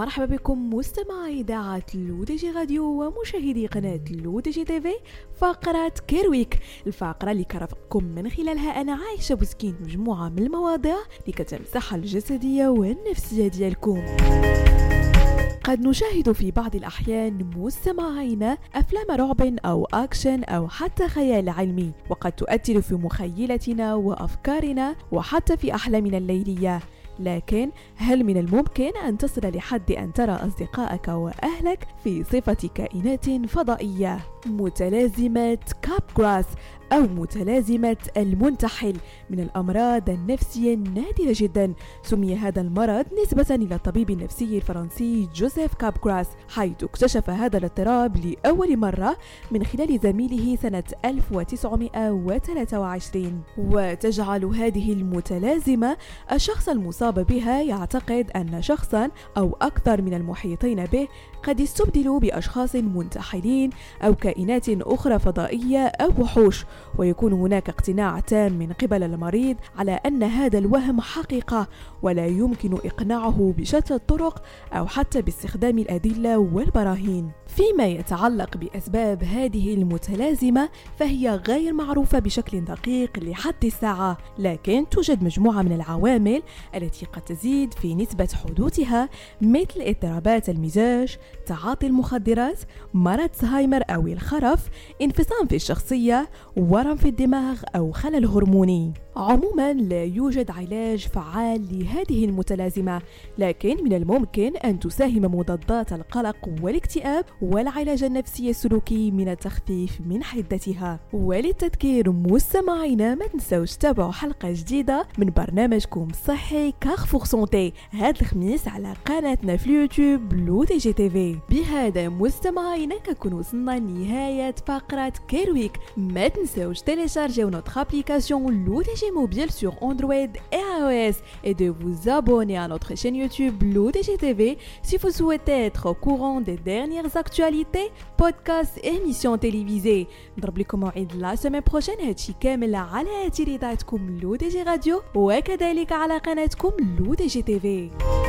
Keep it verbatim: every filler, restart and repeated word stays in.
ومرحبا بكم مستمعي إذاعة لودي جي راديو ومشاهدي قناة لودي جي تي في فقرة كيرويك، الفقرة اللي كرفقكم من خلالها أنا عايشة بسكين مجموعة من المواضيع اللي كتهم الصحة الجسدية والنفسية ديالكم. قد نشاهد في بعض الأحيان مستمعينا أفلام رعب أو أكشن أو حتى خيال علمي، وقد تؤثر في مخيلتنا وأفكارنا وحتى في أحلامنا الليلية. لكن هل من الممكن أن تصل لحد أن ترى أصدقائك وأهلك في صفة كائنات فضائية؟ متلازمة كابجراس أو متلازمة المنتحل من الأمراض النفسية النادرة جدا. سمي هذا المرض نسبة إلى الطبيب النفسي الفرنسي جوزيف كابجراس، حيث اكتشف هذا الاضطراب لأول مرة من خلال زميله سنة ألف وتسعمائة وثلاثة وعشرين. وتجعل هذه المتلازمة الشخص المصاب بها يعتقد أن شخصا أو أكثر من المحيطين به قد يستبدلوا بأشخاص منتحلين أو كائنات أخرى فضائية أو وحوش، ويكون هناك اقتناع تام من قبل المريض على أن هذا الوهم حقيقة، ولا يمكن إقناعه بشتى الطرق أو حتى باستخدام الأدلة والبراهين. فيما يتعلق بأسباب هذه المتلازمة فهي غير معروفة بشكل دقيق لحد الساعة، لكن توجد مجموعة من العوامل التي قد تزيد في نسبة حدوثها، مثل اضطرابات المزاج، تعاطي المخدرات، مرض الزهايمر أو الخرف، انفصام في الشخصية، ورم في الدماغ أو خلل هرموني. عموما لا يوجد علاج فعال لهذه المتلازمة، لكن من الممكن أن تساهم مضادات القلق والاكتئاب والعلاج النفسي السلوكي من التخفيف من حدتها. وللتذكير مستمعينا، ما تنسوش تتابعوا حلقة جديدة من برنامجكم الصحي كارفور سونتي هذا الخميس على قناتنا في اليوتيوب بلو تي جي تي في. بهذا مستمعينا كنكون وصلنا لنهاية فقرة كيرويك. ما تنسوش تيليشارجيو نوتر ابليكاسيون لودي جي Mobile sur Android et iOS et de vous abonner à notre chaîne YouTube L'O D G T V si vous souhaitez être au courant des dernières actualités, podcasts et émissions télévisées. نضرب لكم موعد la semaine prochaine هادشي كامل على تيليداتكم لودي جي راديو وكذلك على قناتكم لودي جي تي في.